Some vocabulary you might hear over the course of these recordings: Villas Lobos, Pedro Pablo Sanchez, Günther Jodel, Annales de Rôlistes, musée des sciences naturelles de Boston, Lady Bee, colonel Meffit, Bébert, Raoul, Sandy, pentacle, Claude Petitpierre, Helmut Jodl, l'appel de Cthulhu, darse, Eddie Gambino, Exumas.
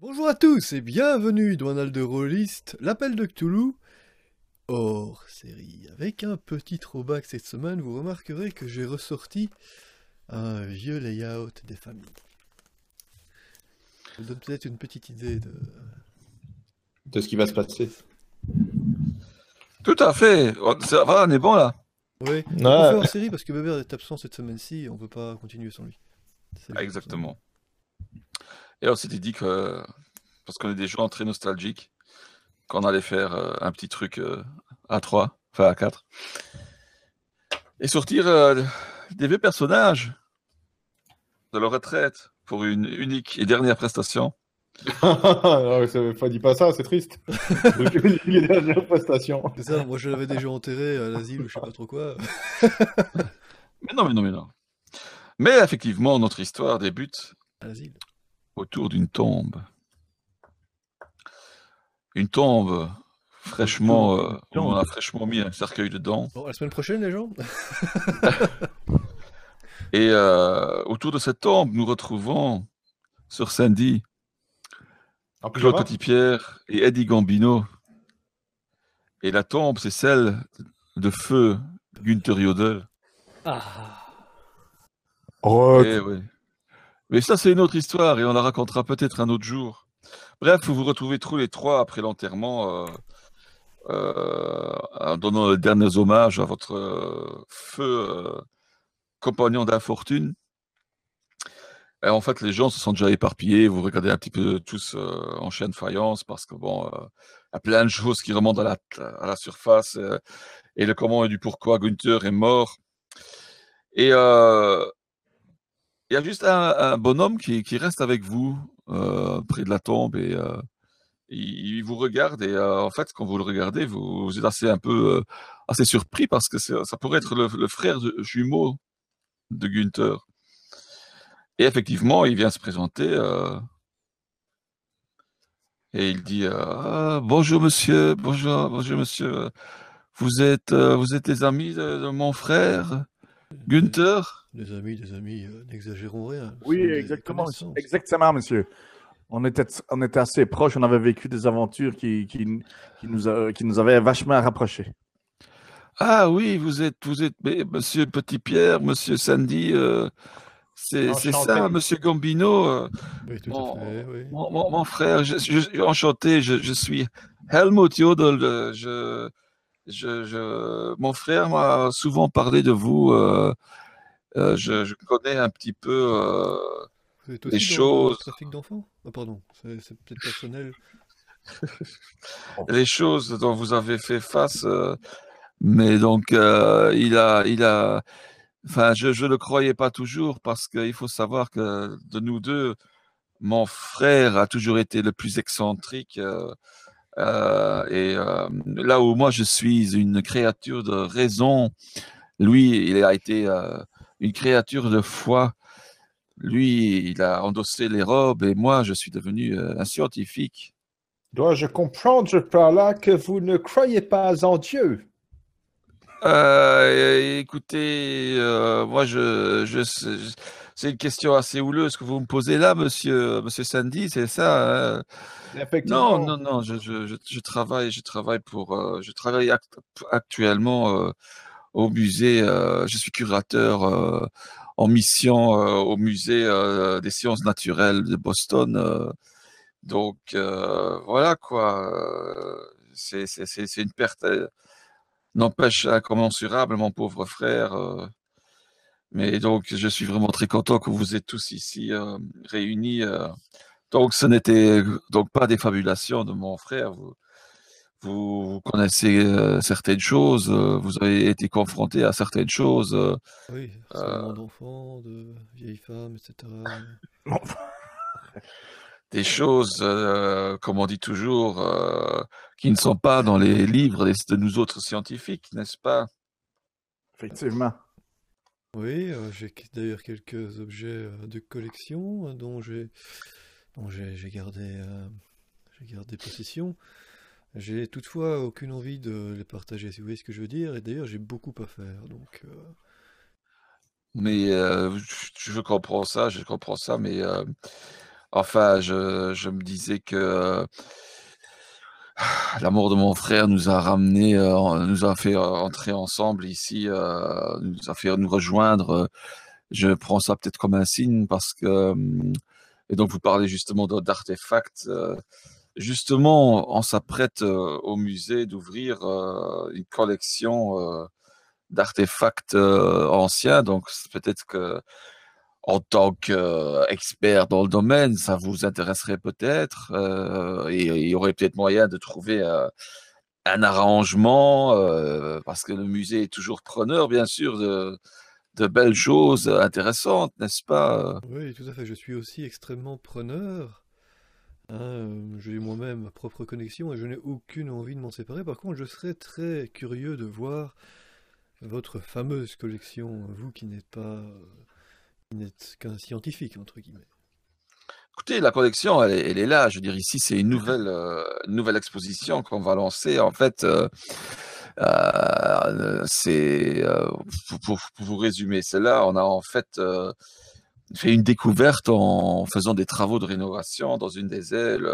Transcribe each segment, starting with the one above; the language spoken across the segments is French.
Bonjour à tous et bienvenue dans Annales de Rôlistes, l'appel de Cthulhu, hors-série. Avec un petit throwback cette semaine, vous remarquerez que j'ai ressorti un vieux layout des familles. Ça donne peut-être une petite idée de ce qui va se passer. Tout à fait, ça va, on est bon là. Oui, on fait hors-série parce que Bébert est absent cette semaine-ci et on ne peut pas continuer sans lui. Exactement. Et on s'était dit que, parce qu'on est des gens très nostalgiques, qu'on allait faire un petit truc à 3, enfin à 4, et sortir des vieux personnages de leur retraite pour une unique et dernière prestation. Ne dis pas ça, c'est triste. Une unique et dernière prestation. C'est ça, moi je l'avais déjà enterré à l'asile ou je sais pas trop quoi. Mais non. Mais effectivement, notre histoire débute à l'asile. Autour d'une tombe. Une tombe fraîchement... où on a fraîchement mis un cercueil dedans. Bon, à la semaine prochaine, les gens. Et autour de cette tombe, nous retrouvons sur Sandy, Claude Petitpierre et Eddie Gambino. Et la tombe, c'est celle de feu Günther Jodel. Ah. Oh. Et, ouais. Mais ça, c'est une autre histoire et on la racontera peut-être un autre jour. Bref, vous vous retrouvez tous les trois après l'enterrement en donnant les derniers hommages à votre feu compagnon d'infortune. En fait, les gens se sont déjà éparpillés. Vous regardez un petit peu tous en chaîne faïence parce que bon, y a plein de choses qui remontent à la surface et le comment et du pourquoi Günther est mort. Et... il y a juste un bonhomme qui reste avec vous près de la tombe et il vous regarde. Et en fait, quand vous le regardez, vous êtes assez surpris parce que ça pourrait être le frère jumeau de Günther. Et effectivement, il vient se présenter et il dit bonjour monsieur, vous êtes les amis de mon frère Günther ? Les amis, n'exagérons rien. Oui, exactement. Exactement, monsieur. On était assez proches, on avait vécu des aventures qui nous avaient vachement rapprochés. Ah oui, vous êtes monsieur Petitpierre, monsieur Sandy, c'est ça, monsieur Gambino. Oui, tout à fait, oui. Mon frère, je enchanté, je suis Helmut Jodl. Mon frère m'a souvent parlé de vous. Je connais un petit peu les choses. Trafic d'enfants ? Oh, pardon, c'est peut-être personnel. Les choses dont vous avez fait face, mais donc il a. Enfin, je le croyais pas toujours parce qu'il faut savoir que de nous deux, mon frère a toujours été le plus excentrique. Et là où moi je suis une créature de raison, lui il a été une créature de foi. Lui, il a endossé les robes et moi, je suis devenu un scientifique. Dois-je comprendre par là que vous ne croyez pas en Dieu ? Écoutez, moi, je c'est une question assez houleuse que vous me posez là, monsieur Sandy, c'est ça hein ? Effectivement. Non, je travaille actuellement. Au musée, je suis curateur en mission au musée des sciences naturelles de Boston. Donc voilà quoi, c'est une perte, n'empêche incommensurable mon pauvre frère. Mais donc je suis vraiment très content que vous êtes tous ici réunis. Donc ce n'était donc pas des fabulations de mon frère. Vous connaissez certaines choses, vous avez été confronté à certaines choses. Oui, d'enfants, de vieilles femmes, etc. Des choses, comme on dit toujours, qui ne sont pas dans les livres de nous autres scientifiques, n'est-ce pas? Effectivement. Oui, j'ai d'ailleurs quelques objets de collection dont j'ai gardé possession. J'ai toutefois aucune envie de les partager, si vous voyez ce que je veux dire, et d'ailleurs j'ai beaucoup à faire, donc... Mais je comprends ça, mais Enfin, je me disais que la mort de mon frère nous a ramenés, nous a fait entrer ensemble ici, nous a fait nous rejoindre. Je prends ça peut-être comme un signe parce que... Et donc, vous parlez justement d'artefacts. Justement, on s'apprête au musée d'ouvrir une collection d'artefacts anciens. Donc, peut-être que, en tant qu'expert dans le domaine, ça vous intéresserait peut-être. Et il y aurait peut-être moyen de trouver un arrangement, parce que le musée est toujours preneur, bien sûr, de belles choses intéressantes, n'est-ce pas? Oui, tout à fait. Je suis aussi extrêmement preneur. J'ai moi-même ma propre connexion et je n'ai aucune envie de m'en séparer. Par contre, je serais très curieux de voir votre fameuse collection, vous qui n'êtes pas, qui n'êtes qu'un scientifique, entre guillemets. Écoutez, la collection, elle est là. Je veux dire, ici, c'est une nouvelle exposition qu'on va lancer. En fait... c'est pour vous résumer, c'est là on a en fait une découverte en faisant des travaux de rénovation dans une des ailes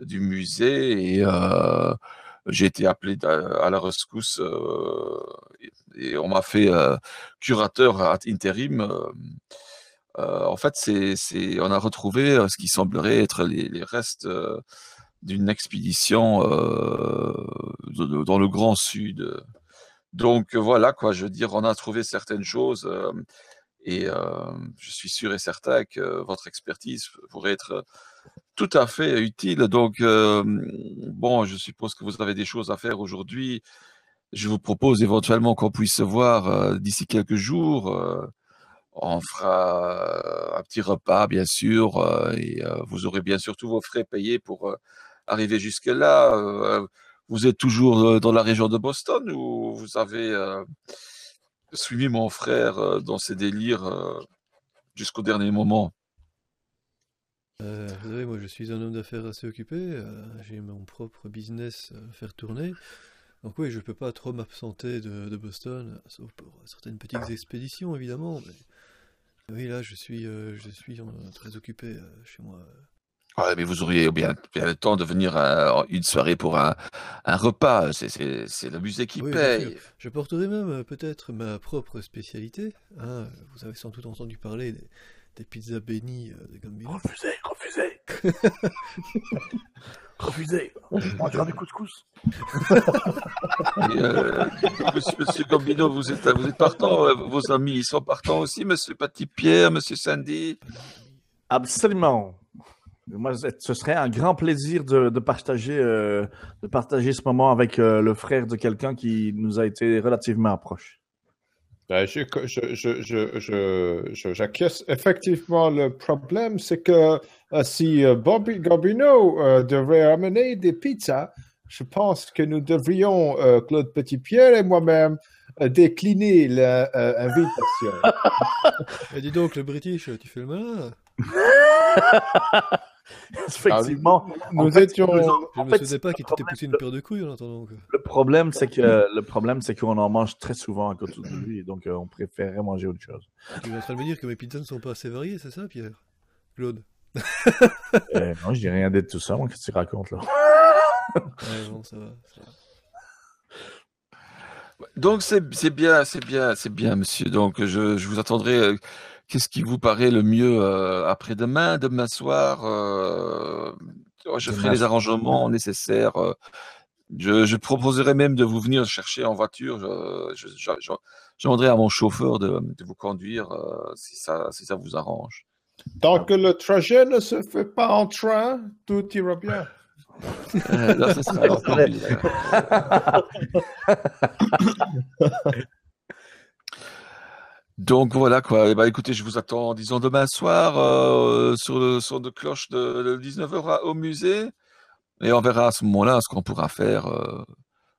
du musée et j'ai été appelé à la rescousse et on m'a fait curateur ad intérim. En fait, on a retrouvé ce qui semblerait être les restes d'une expédition dans le Grand Sud. Donc voilà, quoi, je veux dire, on a trouvé certaines choses et je suis sûr et certain que votre expertise pourrait être tout à fait utile. Donc bon, je suppose que vous avez des choses à faire aujourd'hui. Je vous propose éventuellement qu'on puisse se voir d'ici quelques jours. On fera un petit repas, bien sûr, et vous aurez bien sûr tous vos frais payés pour... Arrivé jusque-là, vous êtes toujours dans la région de Boston ou vous avez suivi mon frère dans ses délires jusqu'au dernier moment? Vous savez, moi je suis un homme d'affaires assez occupé, j'ai mon propre business à faire tourner, donc oui, je ne peux pas trop m'absenter de Boston, sauf pour certaines petites expéditions évidemment, mais oui, là je suis très occupé chez moi. Ouais, mais vous auriez bien le temps de venir une soirée pour un repas, c'est le musée qui paye. Je porterai même peut-être ma propre spécialité. Hein, vous avez sans doute entendu parler des pizzas bénies de Gambino. Refusez refusez. On dirait du couscous. Monsieur Gambino, vous êtes partant, vos amis ils sont partants aussi, monsieur Petitpierre, monsieur Sandy? Absolument. Moi, ce serait un grand plaisir de partager ce moment avec le frère de quelqu'un qui nous a été relativement proche. J'acquiesce effectivement. Le problème, c'est que si Bobby Gambino devait amener des pizzas, je pense que nous devrions, Claude Petitpierre et moi-même, décliner l'invitation. Et dis donc, le British, tu fais le malin. Effectivement, je ne me souviens pas qu'il t'était poussé une paire de couilles en attendant. Le problème, c'est qu'on en mange très souvent à côté de lui, donc on préférerait manger autre chose. Tu es en train de me dire que mes pizzas ne sont pas assez variées, c'est ça, Pierre? Claude? Non, je dis rien d'être tout ça, moi, qu'est-ce que tu racontes là? Ouais, bon, ça va. Donc c'est bien, monsieur. Donc je vous attendrai. Qu'est-ce qui vous paraît le mieux après-demain, demain soir? Je ferai les arrangements nécessaires. Je proposerai même de vous venir chercher en voiture. Je demanderai à mon chauffeur de vous conduire si ça vous arrange. Tant que le trajet ne se fait pas en train, tout ira bien. Non, c'est ça. Donc voilà quoi, et bah, écoutez, je vous attends, disons, demain soir sur le son de cloche de 19h au musée, et on verra à ce moment-là ce qu'on pourra faire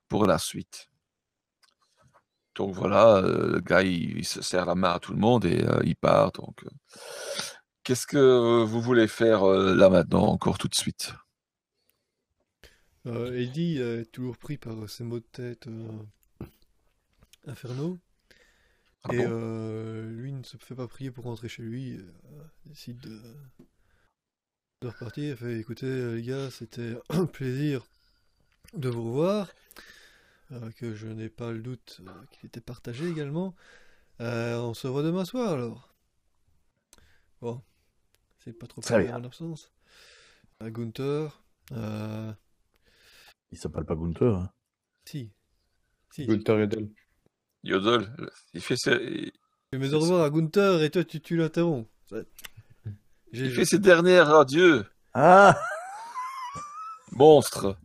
pour la suite. Donc voilà, le gars il se serre la main à tout le monde et il part. Donc qu'est-ce que vous voulez faire là maintenant, encore tout de suite? Eddie est toujours pris par ses mots de tête infernaux. Et lui ne se fait pas prier pour rentrer chez lui, décide de repartir, fait écoutez les gars, c'était un plaisir de vous revoir, que je n'ai pas le doute qu'il était partagé également. On se voit demain soir alors. Bon, c'est pas trop clair en absence. Günther. Il s'appelle pas Günther. Hein. Si. Si. Günther Jodel. Jodel, il fait ça. Je mets au revoir à Günther et toi tu l'interromps. J'ai fait ses dernières adieux. Ah. Monstre.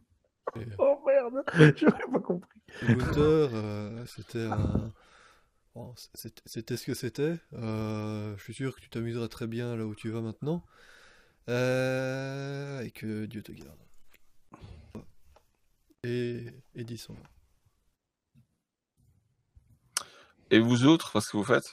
Oh merde, j'aurais pas compris. Günther, c'était un... Bon, c'était ce que c'était. Je suis sûr que tu t'amuseras très bien là où tu vas maintenant. Et que Dieu te garde. Et dis son nom. Et vous autres, qu'est-ce que vous faites?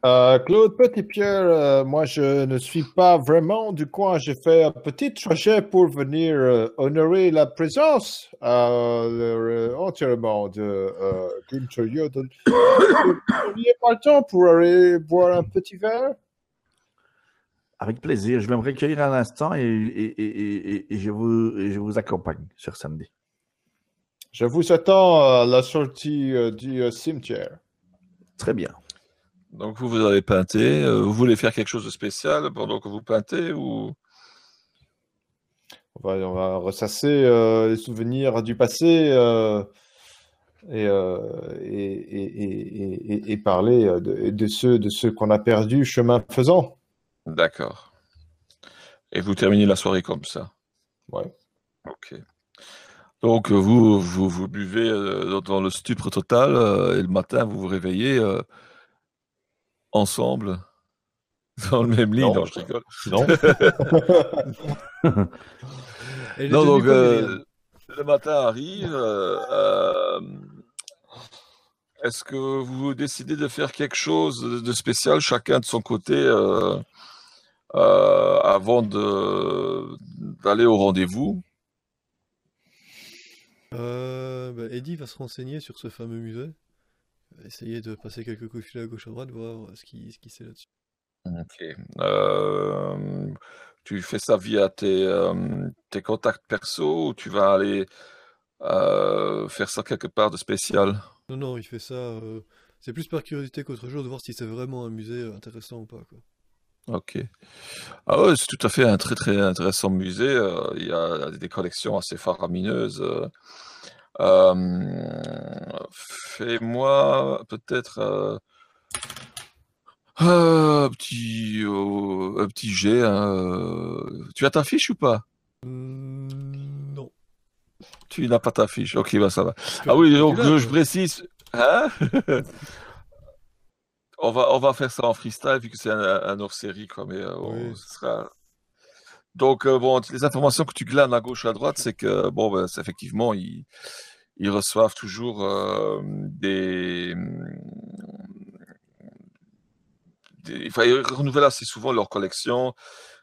Claude Petitpierre, moi je ne suis pas vraiment du coin. J'ai fait un petit trajet pour venir honorer la présence entièrement de Günther Jodl. Vous n'avez pas le temps pour aller boire un petit verre? Avec plaisir. Je vais me recueillir un instant et je vous accompagne sur samedi. Je vous attends à la sortie du cimetière. Très bien. Donc vous avez peinté, vous voulez faire quelque chose de spécial pendant que vous peintez ou... on va ressasser les souvenirs du passé et parler de ceux qu'on a perdus chemin faisant. D'accord. Et vous terminez la soirée comme ça? Ouais. Ok. Donc vous buvez dans le stupre total et le matin vous vous réveillez... ensemble dans le même lit, non, je rigole. Non. Non, donc le matin arrive. Est-ce que vous décidez de faire quelque chose de spécial, chacun de son côté, avant d'aller au rendez-vous? Eddie va se renseigner sur ce fameux musée. Essayer de passer quelques coups de fil à gauche à droite, voir ce qui c'est là-dessus. Ok. Tu fais ça via tes contacts perso ou tu vas aller faire ça quelque part de spécial? Non, il fait ça. C'est plus par curiosité qu'autre chose de voir si c'est vraiment un musée intéressant ou pas, quoi. Ok. Ah ouais, c'est tout à fait un très très intéressant musée. Il y a des collections assez faramineuses. Fais-moi peut-être un petit jet. Tu as ta fiche ou pas? Non. Tu n'as pas ta fiche. Ok, bah ça va. Ah oui, donc je précise. Hein? on va faire ça en freestyle vu que c'est un hors-série quoi. Mais oui. Donc bon, les informations que tu glanes à gauche à droite, c'est que bon, ben, effectivement ils reçoivent toujours ils renouvellent assez souvent leur collection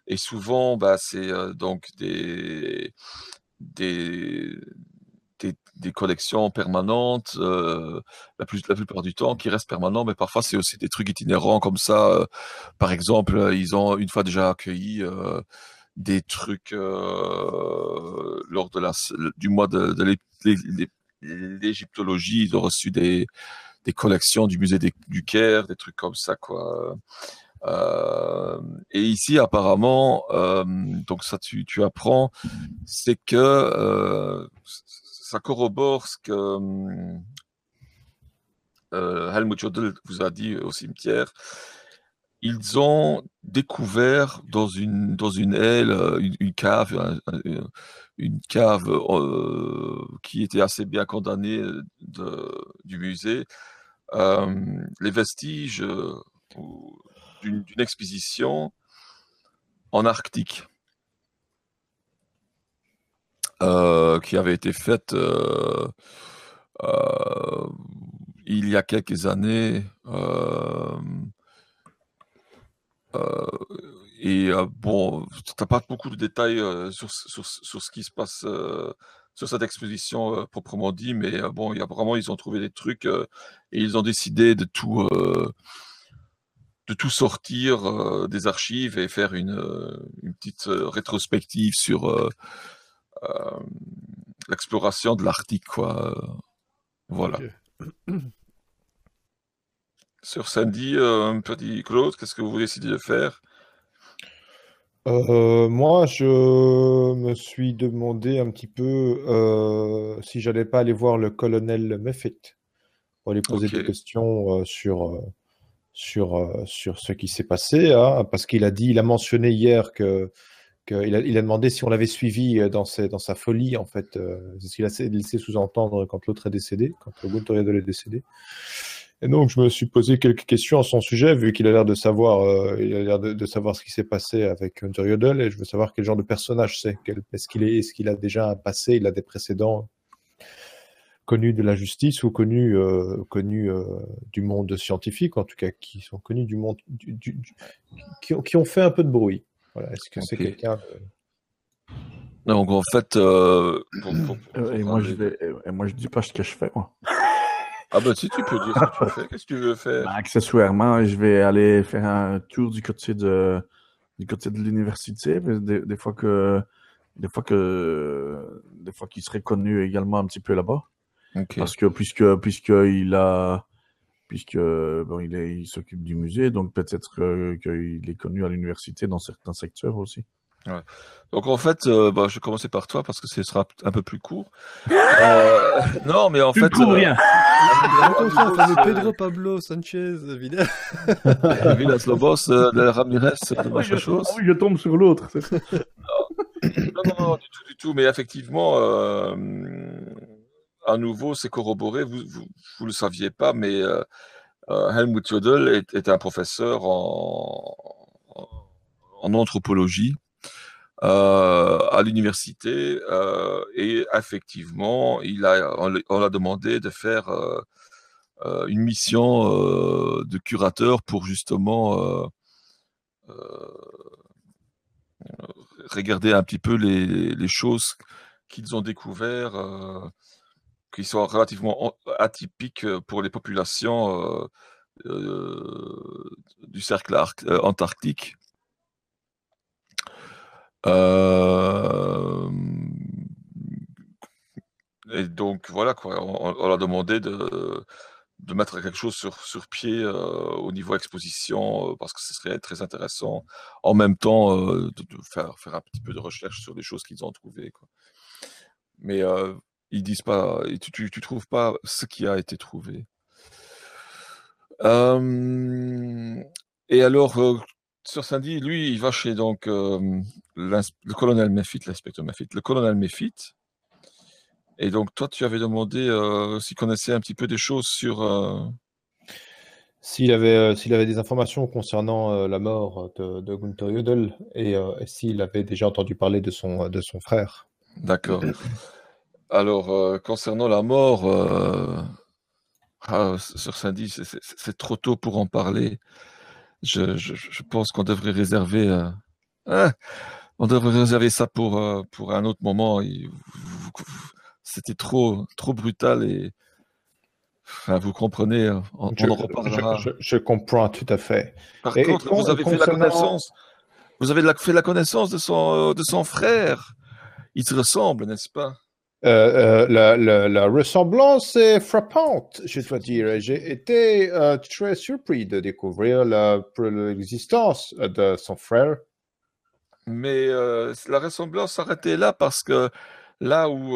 et souvent bah, c'est donc des collections permanentes la plupart du temps qui restent permanentes, mais parfois c'est aussi des trucs itinérants comme ça. Par exemple, ils ont une fois déjà accueilli des trucs lors de du mois de l'égyptologie, ils ont reçu des collections du musée du Caire, des trucs comme ça quoi. Et ici apparemment, donc ça tu apprends, c'est que ça corrobore ce que Helmut Jodl vous a dit au cimetière. Ils ont découvert dans une aile, une cave qui était assez bien condamnée du musée, les vestiges d'une expédition en Arctique qui avait été faite il y a quelques années. Bon, tu n'as pas beaucoup de détails sur ce qui se passe sur cette exposition proprement dit, mais bon, apparemment ils ont trouvé des trucs et ils ont décidé de tout de tout sortir des archives et faire une petite rétrospective sur l'exploration de l'Arctique, quoi. Voilà. Okay. Sur Sandy, petit Claude, qu'est-ce que vous décidez de faire? Moi, je me suis demandé un petit peu si j'allais pas aller voir le colonel Meffit pour lui poser des questions sur ce qui s'est passé, hein, parce qu'il a dit, il a mentionné hier que il a demandé si on l'avait suivi dans sa folie, en fait. C'est ce qu'il a laissé sous-entendre quand l'autre est décédé, quand Günther Jodl est décédé. Et donc, je me suis posé quelques questions à son sujet, vu qu'il a l'air de savoir, ce qui s'est passé avec Günther Jodl, et je veux savoir quel genre de personnage c'est. Est-ce qu'il a déjà un passé, il a des précédents connus de la justice ou connus, du monde scientifique, en tout cas, qui sont connus du monde, qui ont fait un peu de bruit. Voilà, est-ce que c'est quelqu'un... Donc en fait... et moi, je dis pas ce que je fais, moi. Ah bah si, tu peux dire ce que tu fais. Qu'est-ce que tu veux faire? Bah, accessoirement, je vais aller faire un tour du côté de l'université. Des fois qu'il serait connu également un petit peu là-bas. Okay. Parce que il s'occupe du musée, donc peut-être qu'il est connu à l'université dans certains secteurs aussi. Ouais. Donc en fait, je vais commencer par toi parce que ce sera un peu plus court. Non, mais en fait... Plus court, rien. Pedro Pablo Sanchez, Villas Lobos, Ramirez, machin chose. Oui, je tombe sur l'autre. Non, du tout. Mais effectivement... à nouveau, c'est corroboré, vous le saviez pas, mais Helmut Jodl est un professeur en anthropologie à l'université, et effectivement, on l'a demandé de faire une mission de curateur pour justement regarder un petit peu les choses qu'ils ont découvertes, qui sont relativement atypiques pour les populations du cercle antarctique. Et donc, voilà, quoi, on leur a demandé de mettre quelque chose sur pied au niveau exposition, parce que ce serait très intéressant, en même temps, de faire un petit peu de recherche sur les choses qu'ils ont trouvées, quoi. Mais... ils disent pas, tu trouves pas ce qui a été trouvé. Et alors, sur Sandy, lui, il va chez donc le colonel Meffit, l'inspecteur Meffit, le colonel Meffit. Et donc, toi, tu avais demandé s'il connaissait un petit peu des choses sur... S'il avait des informations concernant la mort de Günther Jodl et s'il avait déjà entendu parler de son frère. D'accord. Alors, concernant la mort, sur Sandy, c'est trop tôt pour en parler. Je pense qu'on devrait réserver ça pour un autre moment. C'était trop brutal et enfin, vous comprenez, on en reparlera. Je comprends tout à fait. Par contre, vous avez fait la connaissance de son frère. Il se ressemble, n'est-ce pas? La ressemblance est frappante, je dois dire. J'ai été très surpris de découvrir l'existence de son frère. Mais la ressemblance s'arrêtait là parce que là où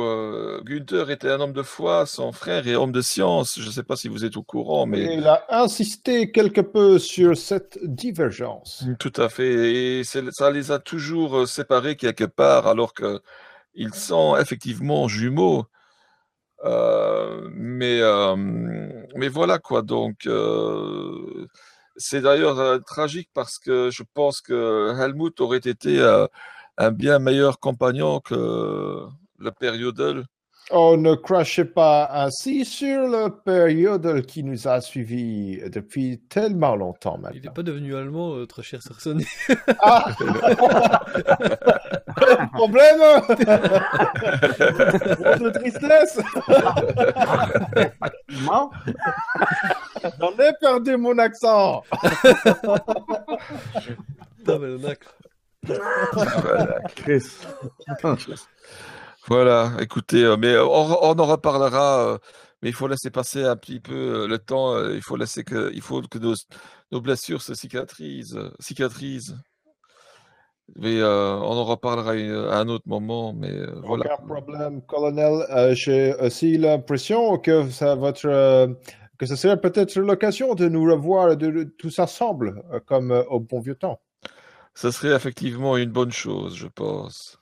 Günther était un homme de foi, son frère est homme de science. Je ne sais pas si vous êtes au courant, mais... Il a insisté quelque peu sur cette divergence. Tout à fait. Et ça les a toujours séparés quelque part, alors que ils sont effectivement jumeaux, mais voilà, quoi. Donc, c'est d'ailleurs tragique parce que je pense que Helmut aurait été un bien meilleur compagnon que le père Jodl. Oh, ne crachez pas ainsi sur le père Jodl qui nous a suivis depuis tellement longtemps maintenant. Il n'est pas devenu allemand, très cher Sarson. Ah. Problème. De tristesse. J'en ai perdu mon accent. Putain, mais le nac. Voilà, Chris. Voilà, écoutez, mais on en reparlera, mais il faut laisser passer un petit peu le temps, il faut que nos blessures se cicatrisent. Mais on en reparlera à un autre moment, mais voilà. Aucun problème, colonel. J'ai aussi l'impression que ce serait peut-être l'occasion de nous revoir tous ensemble, comme au bon vieux temps. Ce serait effectivement une bonne chose, je pense.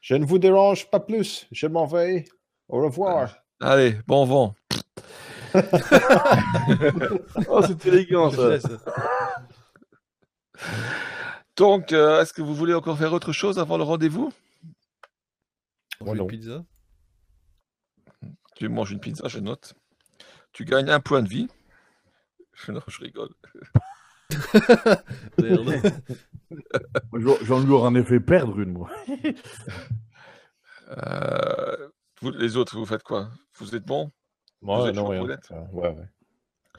Je ne vous dérange pas plus. Je m'en vais. Au revoir. Allez, bon vent. Oh, c'est élégant, ça. Donc, est-ce que vous voulez encore faire autre chose avant le rendez-vous ? Manger une pizza ? Tu manges une pizza, je note. Tu gagnes un point de vie. Non, je rigole. J'en aurais en effet perdre une, moi. Vous, les autres, vous faites quoi ? Vous êtes bons ? Moi, non, rien. Ouais.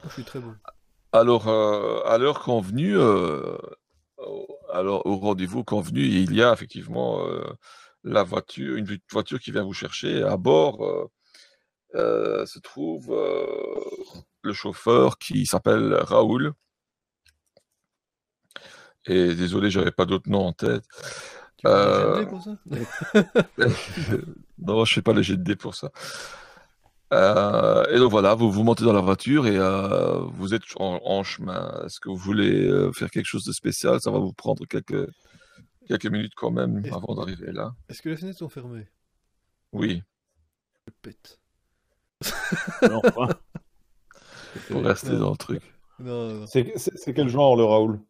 Je suis très bon. Alors, à l'heure convenue, au rendez-vous convenu, il y a effectivement une voiture qui vient vous chercher. À bord se trouve le chauffeur qui s'appelle Raoul. Et désolé, j'avais pas d'autre nom en tête. Tu fais pour ça? Non, je fais pas le jet de dés pour ça. Et donc voilà, vous montez dans la voiture et vous êtes en chemin. Est-ce que vous voulez faire quelque chose de spécial? Ça va vous prendre quelques minutes quand même avant d'arriver là. Est-ce que les fenêtres sont fermées? Oui. Je pète. Non, pas. Faut rester dans le truc. Non. C'est quel genre le Raoul?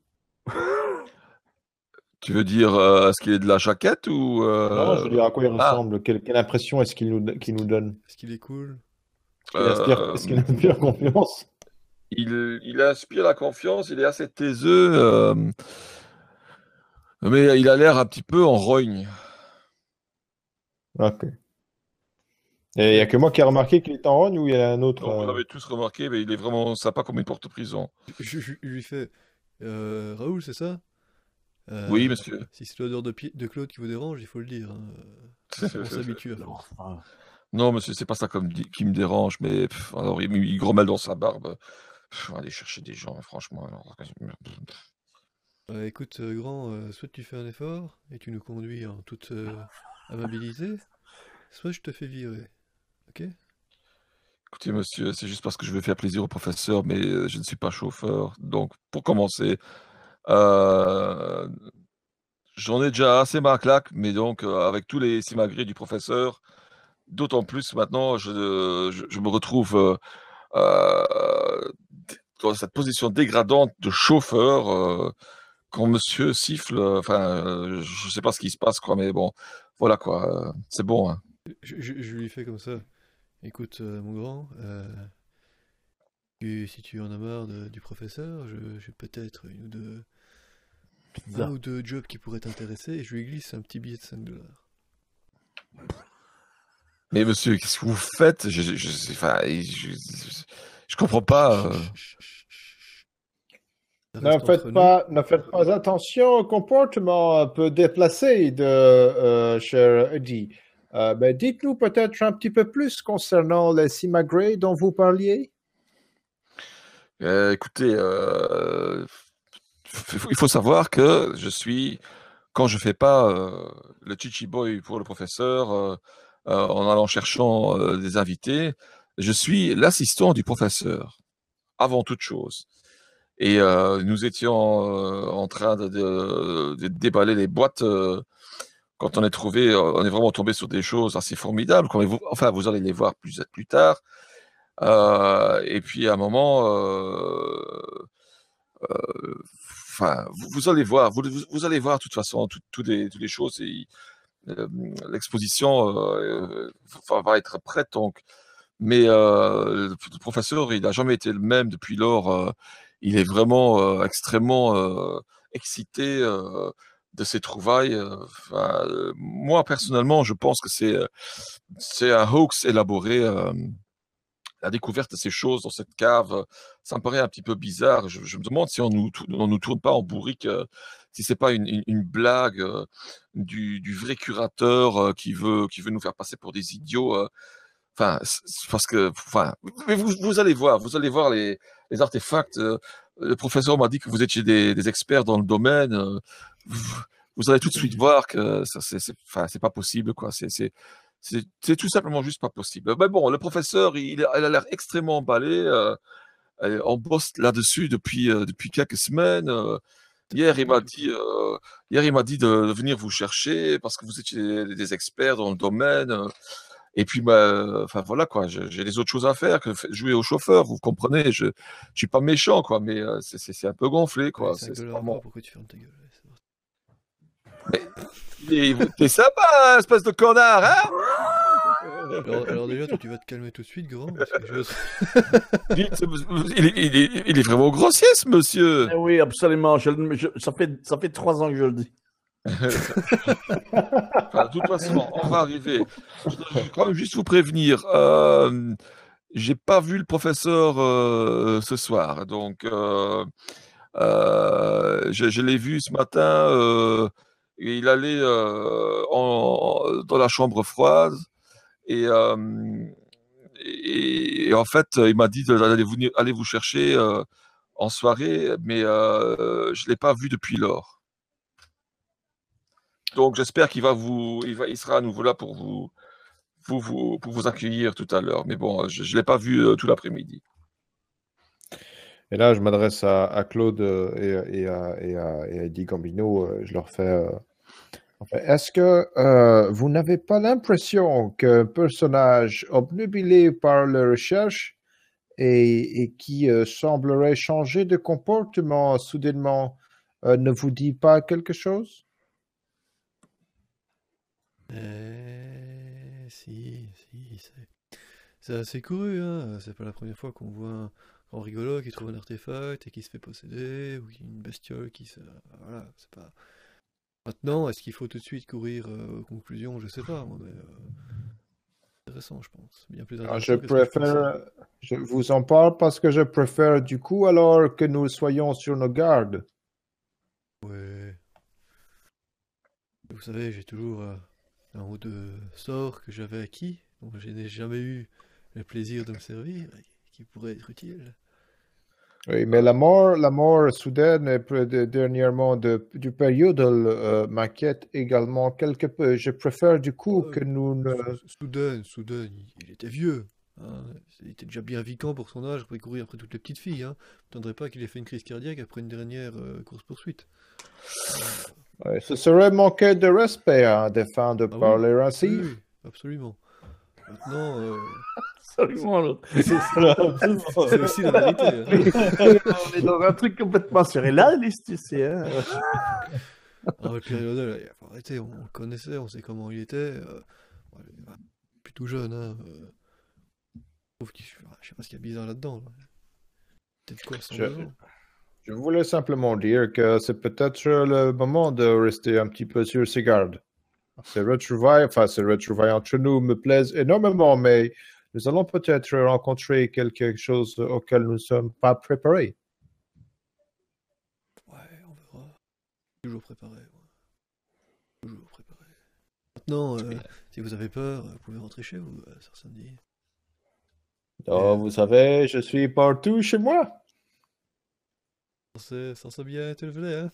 Tu veux dire, est-ce qu'il est de la jaquette ou... Non, je veux dire à quoi il ressemble. Quelle impression est-ce qu'il nous donne? Est-ce qu'il est cool? Est-ce qu'il inspire confiance? Il inspire la confiance, il est assez taiseux, mais il a l'air un petit peu en rogne. Ok. Et il n'y a que moi qui ai remarqué qu'il est en rogne ou il y a un autre? On l'avait tous remarqué, mais il est vraiment sympa comme une porte-prison. Je lui fais... Raoul, c'est ça? Oui, monsieur. Si c'est l'odeur de Claude qui vous dérange, il faut le dire. On s'habitue. Non, monsieur, c'est pas ça qui me dérange, mais alors il grommelle dans sa barbe. Allez chercher des gens, franchement. Alors... écoute, grand, soit tu fais un effort et tu nous conduis en toute amabilité, soit je te fais virer. Ok? Écoutez, monsieur, c'est juste parce que je veux faire plaisir au professeur, mais je ne suis pas chauffeur. Donc, pour commencer, j'en ai déjà assez ma claque, mais donc, avec tous les simagrées du professeur, d'autant plus maintenant, je me retrouve dans cette position dégradante de chauffeur quand monsieur siffle. Enfin, je ne sais pas ce qui se passe, quoi, mais bon, voilà, quoi. C'est bon. Hein. Je lui fais comme ça. Écoute, mon grand, si tu en as marre du professeur, j'ai peut-être un ou deux jobs qui pourraient t'intéresser, et je lui glisse un petit billet de 5$. Mais monsieur, qu'est-ce que vous faites? Je comprends pas. Ne faites pas attention au comportement un peu déplacé de cher Eddie. Ben dites-nous peut-être un petit peu plus concernant les simagrées dont vous parliez. Écoutez, il faut savoir que quand je ne fais pas le chichi boy pour le professeur en allant cherchant des invités, je suis l'assistant du professeur, avant toute chose. Et nous étions en train de déballer les boîtes... Quand on est vraiment tombé sur des choses assez formidables. Vous allez les voir plus tard. Et puis, à un moment, vous allez voir. Vous allez voir, de toute façon, toutes les choses. L'exposition va être prête. Donc. Mais le professeur, il n'a jamais été le même depuis lors. Il est vraiment extrêmement excité. De ces trouvailles, moi personnellement je pense que c'est un hoax élaboré la découverte de ces choses dans cette cave, ça me paraît un petit peu bizarre. Je me demande si on nous tourne pas en bourrique, si c'est pas une blague du vrai curateur qui veut nous faire passer pour des idiots. Enfin, parce que, enfin, vous allez voir les artefacts. Le professeur m'a dit que vous étiez des experts dans le domaine. Vous allez tout de suite voir que c'est pas possible, quoi. C'est tout simplement juste pas possible. Mais bon, le professeur, il a l'air extrêmement emballé. On bosse là-dessus depuis quelques semaines. Hier, il m'a dit de venir vous chercher parce que vous étiez des experts dans le domaine. Et puis, enfin voilà quoi, j'ai des autres choses à faire que jouer au chauffeur, vous comprenez. Je suis pas méchant quoi, mais c'est un peu gonflé quoi. Ouais, c'est vraiment... Pourquoi tu fermes ta gueule? T'es sympa, espèce de connard, hein? Alors déjà, toi, tu vas te calmer tout de suite, grand. Parce que il est vraiment grossier, ce monsieur. Eh oui, absolument. Ça fait 3 ans que je le dis. Enfin, de toute façon, on va arriver. Je vais quand même juste vous prévenir. J'ai pas vu le professeur ce soir, donc je l'ai vu ce matin. Et il allait dans la chambre froide et en fait il m'a dit d'aller vous chercher en soirée, mais je ne l'ai pas vu depuis lors. Donc j'espère qu'il sera à nouveau là pour vous accueillir tout à l'heure. Mais bon, je ne l'ai pas vu tout l'après-midi. Et là, je m'adresse à Claude et à Eddie Gambino. Je leur fais... Est-ce que vous n'avez pas l'impression qu'un personnage obnubilé par les recherches et qui semblerait changer de comportement soudainement ne vous dit pas quelque chose? Si, c'est assez couru, hein. C'est pas la première fois qu'on voit... En rigolo, qui trouve un artefact et qui se fait posséder, ou une bestiole qui se... Voilà, c'est pas... Maintenant, est-ce qu'il faut tout de suite courir aux conclusions? Je sais pas, moi, mais... Intéressant, je pense. Bien plus intéressant. Je vous en parle parce que je préfère, du coup, alors que nous soyons sur nos gardes. Ouais. Vous savez, j'ai toujours un ou deux sorts que j'avais acquis, dont je n'ai jamais eu le plaisir de me servir, qui pourrait être utile. Oui, mais la mort soudaine et dernièrement du période m'inquiète également quelque peu. Je préfère du coup que nous ne... Soudain, il était vieux. Hein. Il était déjà bien vicant pour son âge, il pouvait courir après toutes les petites filles. Hein. Je ne m'attendrais pas qu'il ait fait une crise cardiaque après une dernière course-poursuite. Ouais, ce serait manquer de respect, hein, des fins de parler ainsi. Oui, absolument. Maintenant... Absolument, c'est aussi la vérité. Hein. On est dans un truc complètement surréaliste, tu sais. Hein. Ah, mais Pierre Jodel, arrêtez, on le connaissait, on sait comment il était. Plutôt jeune, hein. Je sais pas ce qu'il y a bizarre là-dedans. Là. Peut-être quoi, sans raison. Je voulais simplement dire que c'est peut-être le moment de rester un petit peu sur ses gardes. Ces retrouvailles entre nous me plaisent énormément, mais nous allons peut-être rencontrer quelque chose auquel nous ne sommes pas préparés. Ouais, on verra. Toujours préparé. Ouais. Toujours préparé. Maintenant, si vous avez peur, vous pouvez rentrer chez vous, sur samedi. Non, vous savez, je suis partout chez moi. Ça sent bien, tu le voulais,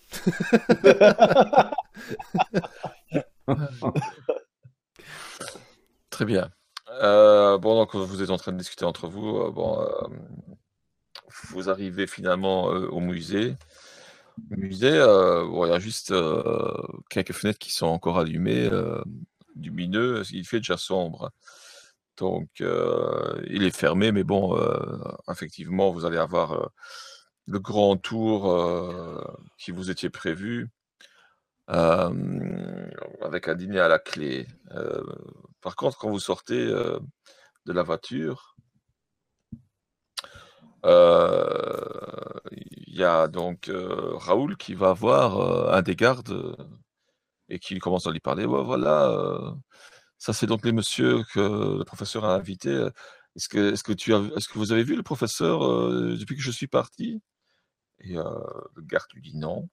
hein. Très bien. Bon, donc vous êtes en train de discuter entre vous. Vous arrivez finalement au musée. Au musée, il y a juste quelques fenêtres qui sont encore allumées, lumineux. Il fait déjà sombre. Donc, il est fermé, mais bon, effectivement, vous allez avoir le grand tour qui vous était prévu. Avec un dîner à la clé. Par contre, quand vous sortez de la voiture, y a donc Raoul qui va voir un des gardes et qui commence à lui parler. Ouais, voilà, ça c'est donc les messieurs que le professeur a invités. Est-ce que vous avez vu le professeur depuis que je suis parti? Et le garde lui dit non.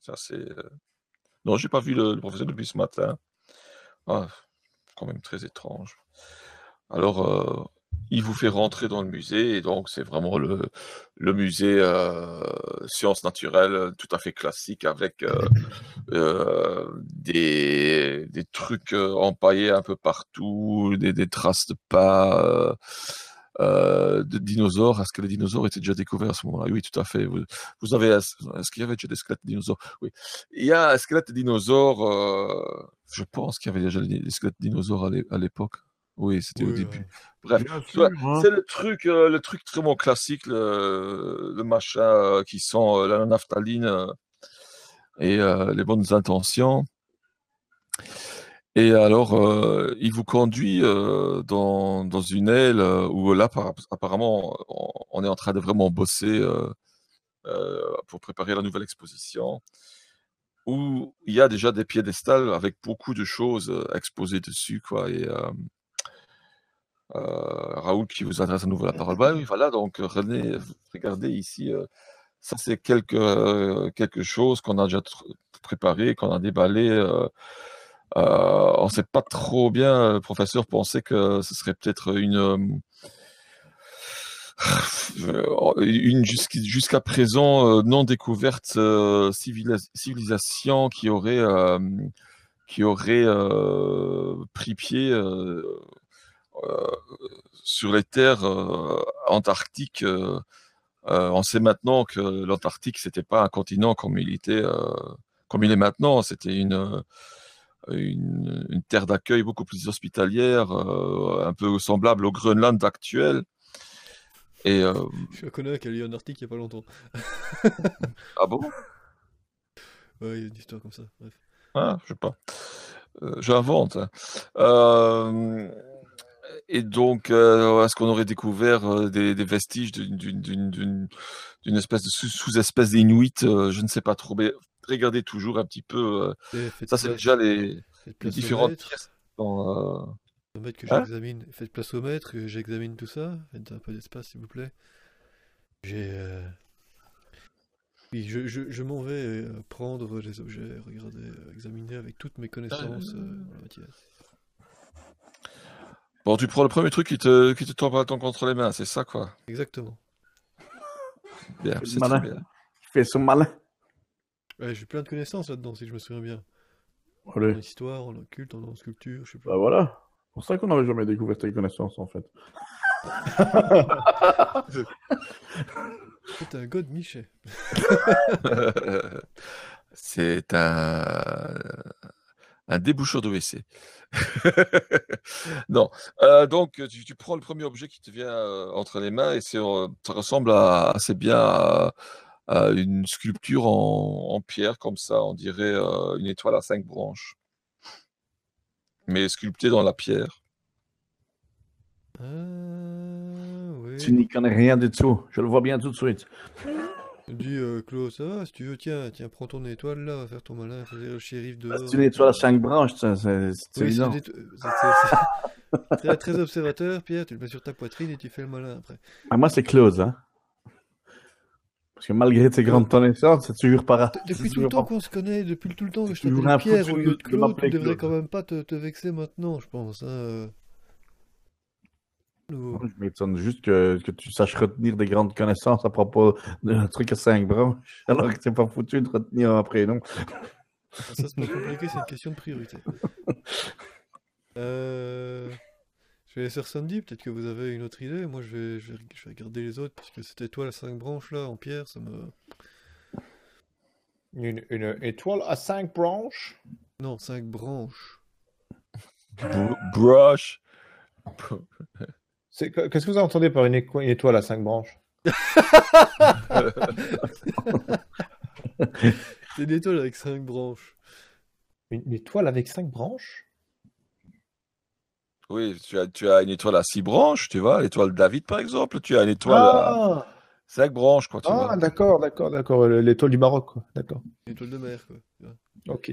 Ça, c'est, non, je n'ai pas vu le professeur depuis ce matin. Ah, quand même très étrange. Alors, il vous fait rentrer dans le musée, et donc c'est vraiment le musée sciences naturelles tout à fait classique, avec des trucs empaillés un peu partout, des traces de pas de dinosaures. Est-ce que les dinosaures étaient déjà découverts à ce moment-là? Oui, tout à fait. Vous avez, est-ce qu'il y avait déjà des squelettes de dinosaures? Oui. Il y a un squelette de dinosaures, je pense qu'il y avait déjà des squelettes de dinosaures à l'époque. Oui, c'était au début. Bref, c'est le truc vraiment classique, le machin qui sent la naphtaline et les bonnes intentions. Et alors, il vous conduit dans une aile où là, apparemment, on est en train de vraiment bosser pour préparer la nouvelle exposition, où il y a déjà des piédestals avec beaucoup de choses exposées dessus, quoi. Et Raoul qui vous adresse à nouveau la parole. Bah oui, voilà, donc René, regardez ici, ça c'est quelque chose qu'on a déjà préparé, qu'on a déballé. On ne sait pas trop bien, le professeur pensait que ce serait peut-être une jusqu'à présent non découverte civilisation qui aurait pris pied sur les terres antarctiques. On sait maintenant que l'Antarctique, c'était pas un continent comme il est maintenant. C'était une terre d'accueil beaucoup plus hospitalière, un peu semblable au Groenland actuel. Et je suis à Connac, elle est en Arctique il n'y a pas longtemps. Ah bon? Ouais, il y a une histoire comme ça. Bref. Ah, je sais pas. J'invente. Et donc, est-ce qu'on aurait découvert des vestiges d'une espèce de sous-espèce d'Inuit? Je ne sais pas trop, mais regardez toujours un petit peu. Ça, c'est déjà les différentes pièces. Faites place au maître, que j'examine tout ça. Faites un peu d'espace, s'il vous plaît. Oui, je m'en vais prendre les objets, regarder, examiner avec toutes mes connaissances en matière. Bon, tu prends le premier truc qui te tombe contre les mains, c'est ça, quoi. Exactement. Bien, c'est très bien. Il fait son malin. Ouais, j'ai plein de connaissances là-dedans, si je me souviens bien. Allez. En histoire, en occulte, en sculpture, je sais pas. Bah voilà. C'est pour ça qu'on n'avait jamais découvert tes connaissances, en fait. C'est un god Michel. C'est un déboucheur de WC. Non. Donc, tu prends le premier objet qui te vient entre les mains, et ça ressemble assez bien à une sculpture en pierre, comme ça, on dirait une étoile à 5 branches. Mais sculptée dans la pierre. Oui. Tu n'y connais rien du tout. Je le vois bien tout de suite. Dis, Claude, ça va, si tu veux, tiens, prends ton étoile là, faire ton malin, faire le shérif de... C'est une étoile à 5 branches, c'est évident. Oui, t'es très observateur, Pierre, tu le mets sur ta poitrine et tu fais le malin après. Ah, moi, c'est Claude, hein. Parce que malgré tes grandes connaissances, c'est toujours pareil. Depuis tout le temps qu'on se connaît, depuis tout le temps que je t'appelle Pierre au lieu de Claude, tu devrais quand même pas te vexer maintenant, je pense, hein. Je m'étonne juste que tu saches retenir des grandes connaissances à propos d'un truc à 5 branches, alors que c'est pas foutu de retenir un prénom. Ça, c'est pas compliqué, c'est une question de priorité. Je vais laisser Sandy, peut-être que vous avez une autre idée. Moi, je vais regarder les autres, parce que cette étoile à 5 branches, là, en pierre, ça me... Une étoile à 5 branches? Non, 5 branches. Brush. Qu'est-ce que vous entendez par une étoile à 5 branches? C'est une étoile avec 5 branches. Une étoile avec 5 branches? Oui, tu as une étoile à 6 branches, tu vois, l'étoile David par exemple, tu as une étoile à 5 branches. Quoi, tu vois. D'accord, l'étoile du Maroc, quoi. L'étoile de mer, quoi. Ok.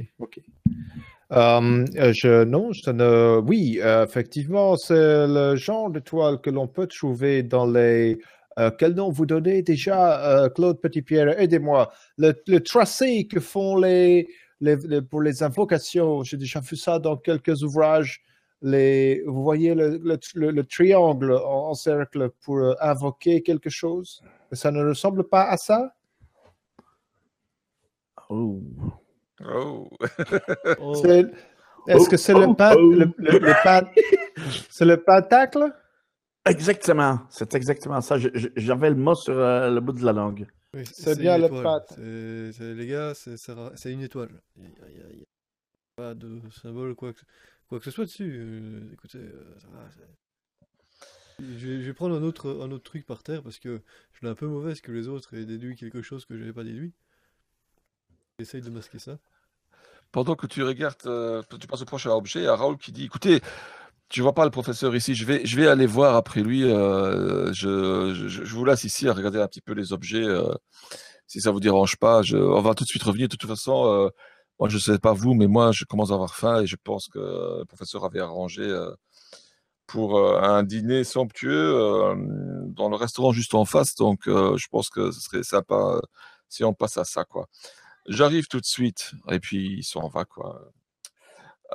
Oui, effectivement, c'est le genre de toile que l'on peut trouver dans les... quel nom vous donnez déjà, Claude Petitpierre? Aidez-moi. Le tracé que font pour les invocations, j'ai déjà vu ça dans quelques ouvrages. Vous voyez le triangle en cercle pour invoquer quelque chose? Ça ne ressemble pas à ça? Oh. Oh. Est-ce que c'est le pentacle? Exactement, c'est exactement ça. J'avais le mot sur le bout de la langue. Oui, c'est bien le pentacle. Les gars, c'est une étoile. Il n'y a pas de symbole, quoi que ce soit dessus. Écoutez, je vais prendre un autre truc par terre parce que je l'ai un peu mauvaise que les autres aient déduit quelque chose que je n'avais pas déduit. Essaye de masquer ça. Pendant que tu regardes, tu passes au prochain objet, à Raoul qui dit, écoutez, tu vois pas le professeur ici, je vais aller voir après lui, je vous laisse ici à regarder un petit peu les objets, si ça vous dérange pas, on va tout de suite revenir, de toute façon, moi je sais pas vous, mais moi je commence à avoir faim et je pense que le professeur avait arrangé pour un dîner somptueux dans le restaurant juste en face, donc je pense que ce serait sympa si on passe à ça, quoi. J'arrive tout de suite, et puis ils s'en va, quoi.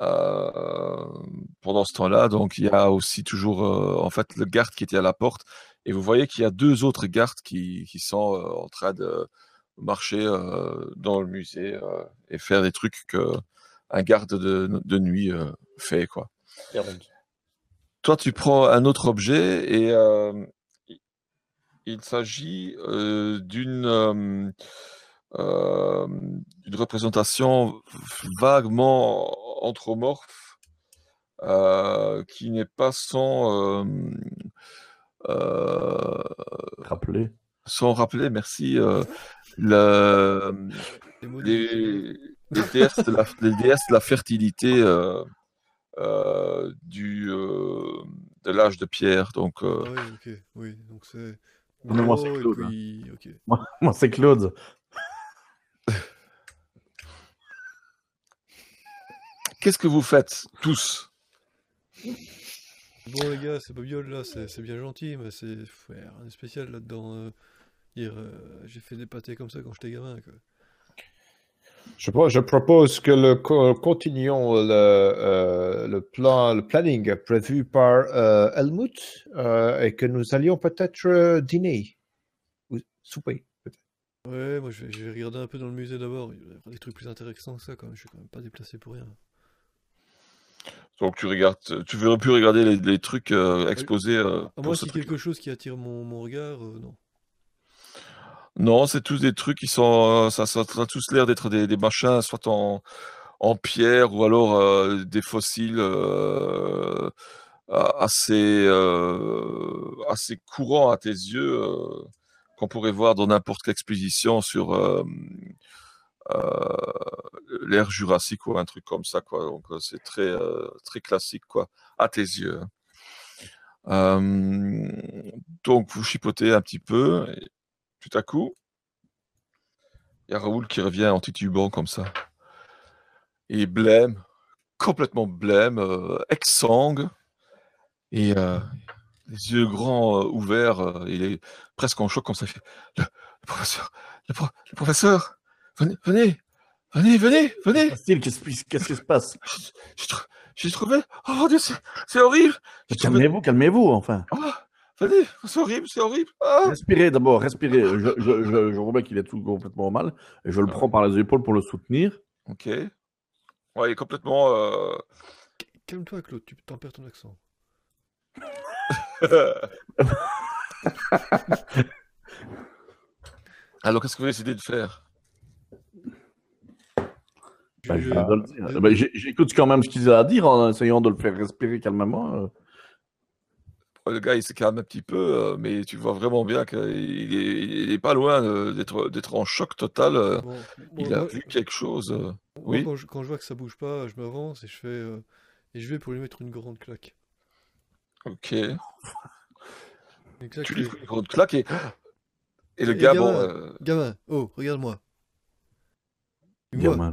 Pendant ce temps-là, donc il y a aussi toujours, en fait, le garde qui était à la porte, et vous voyez qu'il y a deux autres gardes qui sont en train de marcher dans le musée et faire des trucs qu'un garde de nuit fait, quoi. Toi, tu prends un autre objet, et il s'agit d'une représentation vaguement anthropomorphe qui n'est pas sans rappeler, merci, les déesses de la fertilité de l'âge de pierre, donc ah oui, okay. Oui, donc c'est... Non, moi c'est Claude, puis... hein. Okay. Moi c'est Claude. Qu'est-ce que vous faites, tous? Bon les gars, c'est pas viol là, c'est bien gentil, mais c'est rien de spécial là-dedans. J'ai fait des pâtés comme ça quand j'étais gamin, quoi. Je propose que continuons le planning prévu par Helmut et que nous allions peut-être dîner ou souper. Ouais, moi je vais regarder un peu dans le musée d'abord, il y a des trucs plus intéressants que ça quand même, je suis quand même pas déplacé pour rien. Donc tu regardes, tu veux plus regarder les trucs exposés pour moi, c'est quelque chose qui attire mon regard, non. Non, c'est tous des trucs qui sont, ça a tous l'air d'être des machins, soit en pierre ou alors des fossiles assez courants à tes yeux. Qu'on pourrait voir dans n'importe quelle exposition sur l'ère jurassique ou un truc comme ça, quoi. Donc c'est très, très classique, quoi, à tes yeux. Donc vous chipotez un petit peu, et tout à coup, il y a Raoul qui revient en titubant comme ça. Et blême, complètement blême, exsangue, et... les yeux grands ouverts, il est presque en choc comme ça. Le professeur, venez. Qu'est-ce qui se passe? J'ai trouvé. Oh Dieu, c'est horrible. Calmez-vous, enfin. Oh, venez, c'est horrible. Ah. Respirez d'abord, respirez. Je vois qu'il est tout complètement mal. Et je le prends par les épaules pour le soutenir. Ok. Ouais, il est complètement. Calme-toi, Claude. Tu t'en perds ton accent. Alors, qu'est-ce que vous décidez de faire? J'écoute quand même ce qu'ils ont à dire en essayant de le faire respirer calmement. Le gars, il se calme un petit peu, mais tu vois vraiment bien qu'il n'est pas loin d'être en choc total. Bon, il a vu quelque chose. Oui. Quand je vois que ça bouge pas, je m'avance et je vais pour lui mettre une grande claque. Ok. Tu lui fais une grande claque et le gars, gamin, oh, regarde-moi. Gamin,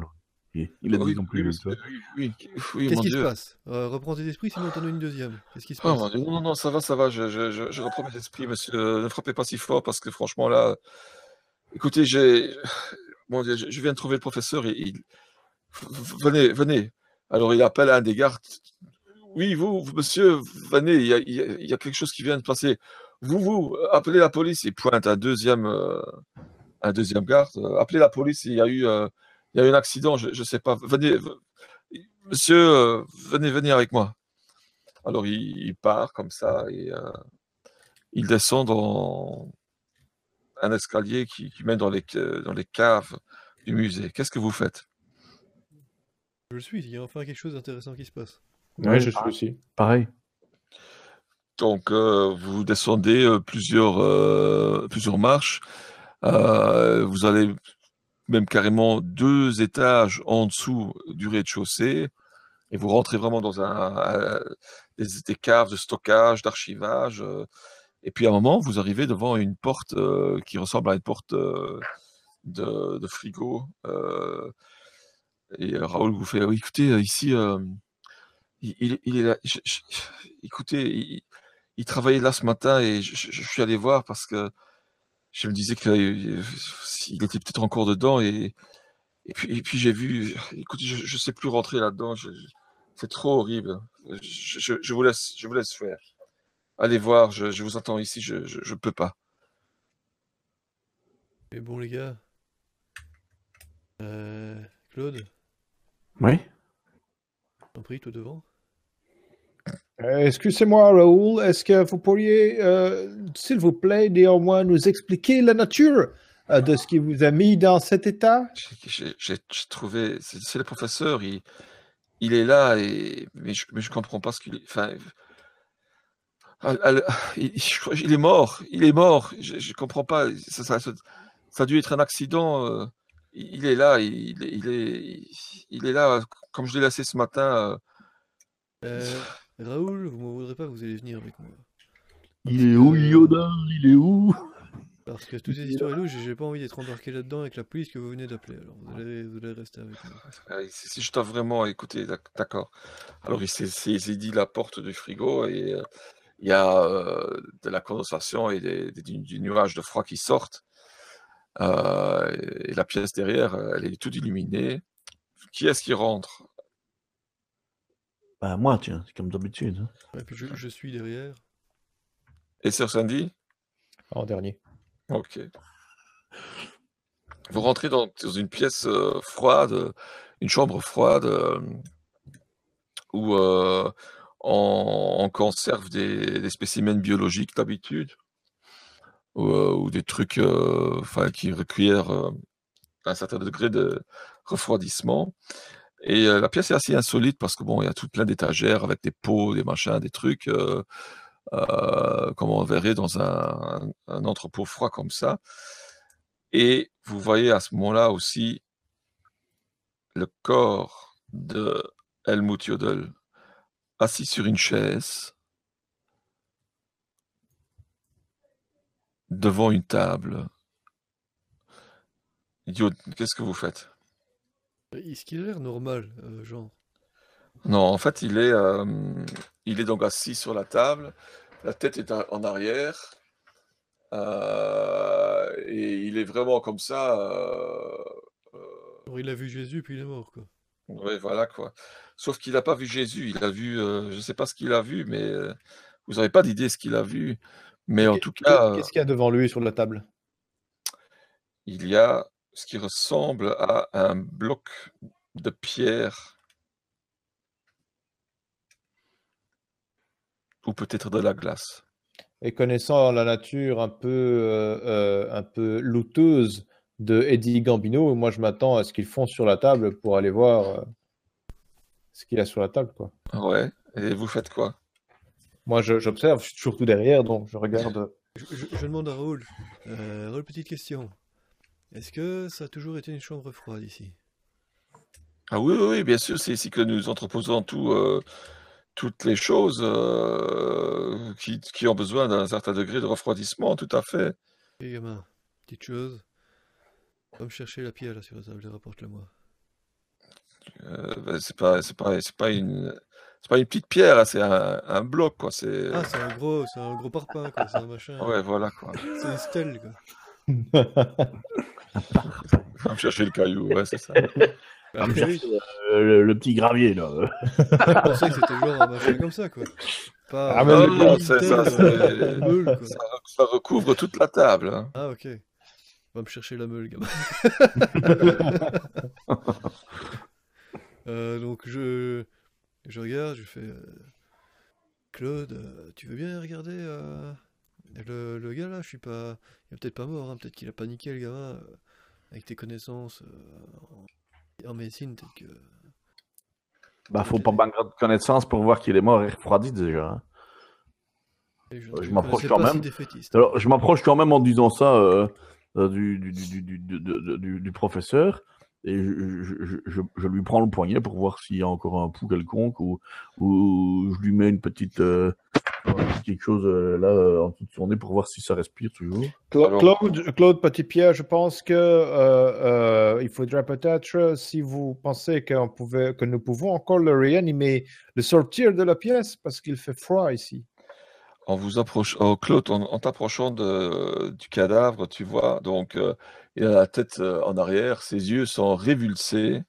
Il a dit non plus. Oui, qu'est-ce qui se passe? Reprends tes esprits, sinon t'en as une deuxième. Qu'est-ce qui se passe? Non, ça va. Je reprends mes esprits, monsieur. Ne frappez pas si fort parce que franchement, là. Écoutez, je viens de trouver le professeur. Venez. Alors, il appelle à un des gardes. Oui, vous, monsieur, venez. Il y a quelque chose qui vient de passer. Vous, appelez la police. Il pointe un deuxième garde. Appelez la police. Il y a eu un accident, je sais pas. Monsieur, venez avec moi. Alors, il part comme ça et il descend dans un escalier qui mène dans les caves du musée. Qu'est-ce que vous faites? Je le suis, il y a enfin quelque chose d'intéressant qui se passe. Oui, je suis aussi. Pareil. Donc, vous descendez plusieurs marches. Vous allez... même carrément 2 étages en dessous du rez-de-chaussée, et vous rentrez vraiment dans des caves de stockage, d'archivage, et puis à un moment, vous arrivez devant une porte qui ressemble à une porte de frigo, et Raoul vous fait, écoutez, ici, il est là, écoutez, il travaillait là ce matin, et je suis allé voir parce que je me disais qu'il était peut-être encore dedans, et puis j'ai vu... Écoutez, je ne sais plus rentrer là-dedans, c'est trop horrible. Je vous laisse faire. Allez voir, je vous attends ici, je ne peux pas. Mais bon, les gars... Claude? Oui? T'en prie, toi devant. Excusez-moi, Raoul, est-ce que vous pourriez, s'il vous plaît, néanmoins, nous expliquer la nature de ce qui vous a mis dans cet état? J'ai trouvé... C'est le professeur, il est là, mais je ne comprends pas ce qu'il... Enfin, il est mort, je ne comprends pas, ça a dû être un accident, il est là, il est là, comme je l'ai laissé ce matin... Raoul, vous m'en voudrez pas, vous allez venir avec moi. Il est où, Yoda? Il est où? Parce que toutes ces histoires louches, j'ai pas envie d'être embarqué là-dedans avec la police que vous venez d'appeler. Alors vous allez rester avec moi. Si je dois vraiment écouter, d'accord. Alors il s'est dit la porte du frigo et il y a de la condensation et du nuage de froid qui sortent. Et la pièce derrière, elle est toute illuminée. Qui est-ce qui rentre? Bah moi, tiens, comme d'habitude. Ouais, puis je suis derrière. Et Sir Sandy? En dernier. Ok. Vous rentrez dans une pièce froide, une chambre froide, où on conserve des spécimens biologiques d'habitude, ou des trucs qui requièrent un certain degré de refroidissement. Et la pièce est assez insolite parce que bon, il y a tout plein d'étagères avec des pots, des machins, des trucs, comme on verrait dans un entrepôt froid comme ça. Et vous voyez à ce moment-là aussi le corps de Helmut Jodl assis sur une chaise devant une table. Jodl, qu'est-ce que vous faites? Est-ce qu'il a l'air normal, genre? Non, en fait, il est donc assis sur la table, la tête est en arrière, et il est vraiment comme ça... Il a vu Jésus, puis il est mort, quoi. Oui, voilà, quoi. Sauf qu'il n'a pas vu Jésus, il a vu... je ne sais pas ce qu'il a vu, mais vous n'avez pas d'idée ce qu'il a vu. Mais en tout cas... Qu'est-ce qu'il y a devant lui sur la table? Il y a... ce qui ressemble à un bloc de pierre, ou peut-être de la glace. Et connaissant la nature un peu louteuse de Eddie Gambino, moi je m'attends à ce qu'il fonce sur la table pour aller voir ce qu'il a sur la table, quoi. Ouais, et vous faites quoi? Moi j'observe, je suis toujours tout derrière, donc je regarde... Je demande à Raoul, petite question. Est-ce que ça a toujours été une chambre froide ici? Ah oui, bien sûr, c'est ici que nous entreposons toutes les choses qui ont besoin d'un certain degré de refroidissement, tout à fait. Et gamin, petite chose, va me chercher la pierre là sur la table, rapporte-la-moi. C'est pas une petite pierre, c'est un bloc, quoi. Ah, c'est un gros parpaing, quoi. C'est un machin. Ouais, voilà, quoi. C'est une stèle, quoi. Va me chercher le caillou, ouais, c'est ça. Va me chercher le petit gravier, là. Je pensais que c'était genre un machin comme ça, quoi. Pas... Ah, mais non, ça recouvre toute la table. Hein. Ah, ok. Va me chercher la meule, gamin. Donc, je regarde, je fais... Claude, tu veux bien regarder le gars, là, je suis pas... Il est peut-être pas mort, hein, peut-être qu'il a paniqué, le gars, avec tes connaissances en médecine, peut-être que... Bah, faut pas manquer de connaissances pour voir qu'il est mort et refroidi, déjà. Hein. Je m'approche quand même... Alors, je m'approche quand même en disant ça du professeur... Et je lui prends le poignet pour voir s'il y a encore un pouls quelconque ou je lui mets une petite quelque chose là en dessous de son nez pour voir si ça respire toujours. Claude Petitpierre, je pense que il faudrait peut-être, si vous pensez que nous pouvons encore le réanimer, le sortir de la pièce parce qu'il fait froid ici. En t'approchant du cadavre, tu vois, donc il a la tête en arrière, ses yeux sont révulsés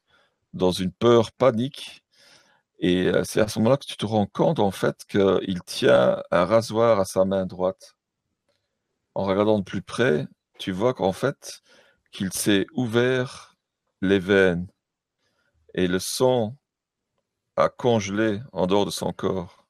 dans une peur panique, et c'est à ce moment-là que tu te rends compte en fait qu'il tient un rasoir à sa main droite. En regardant de plus près, tu vois qu'en fait qu'il s'est ouvert les veines et le sang a congelé en dehors de son corps.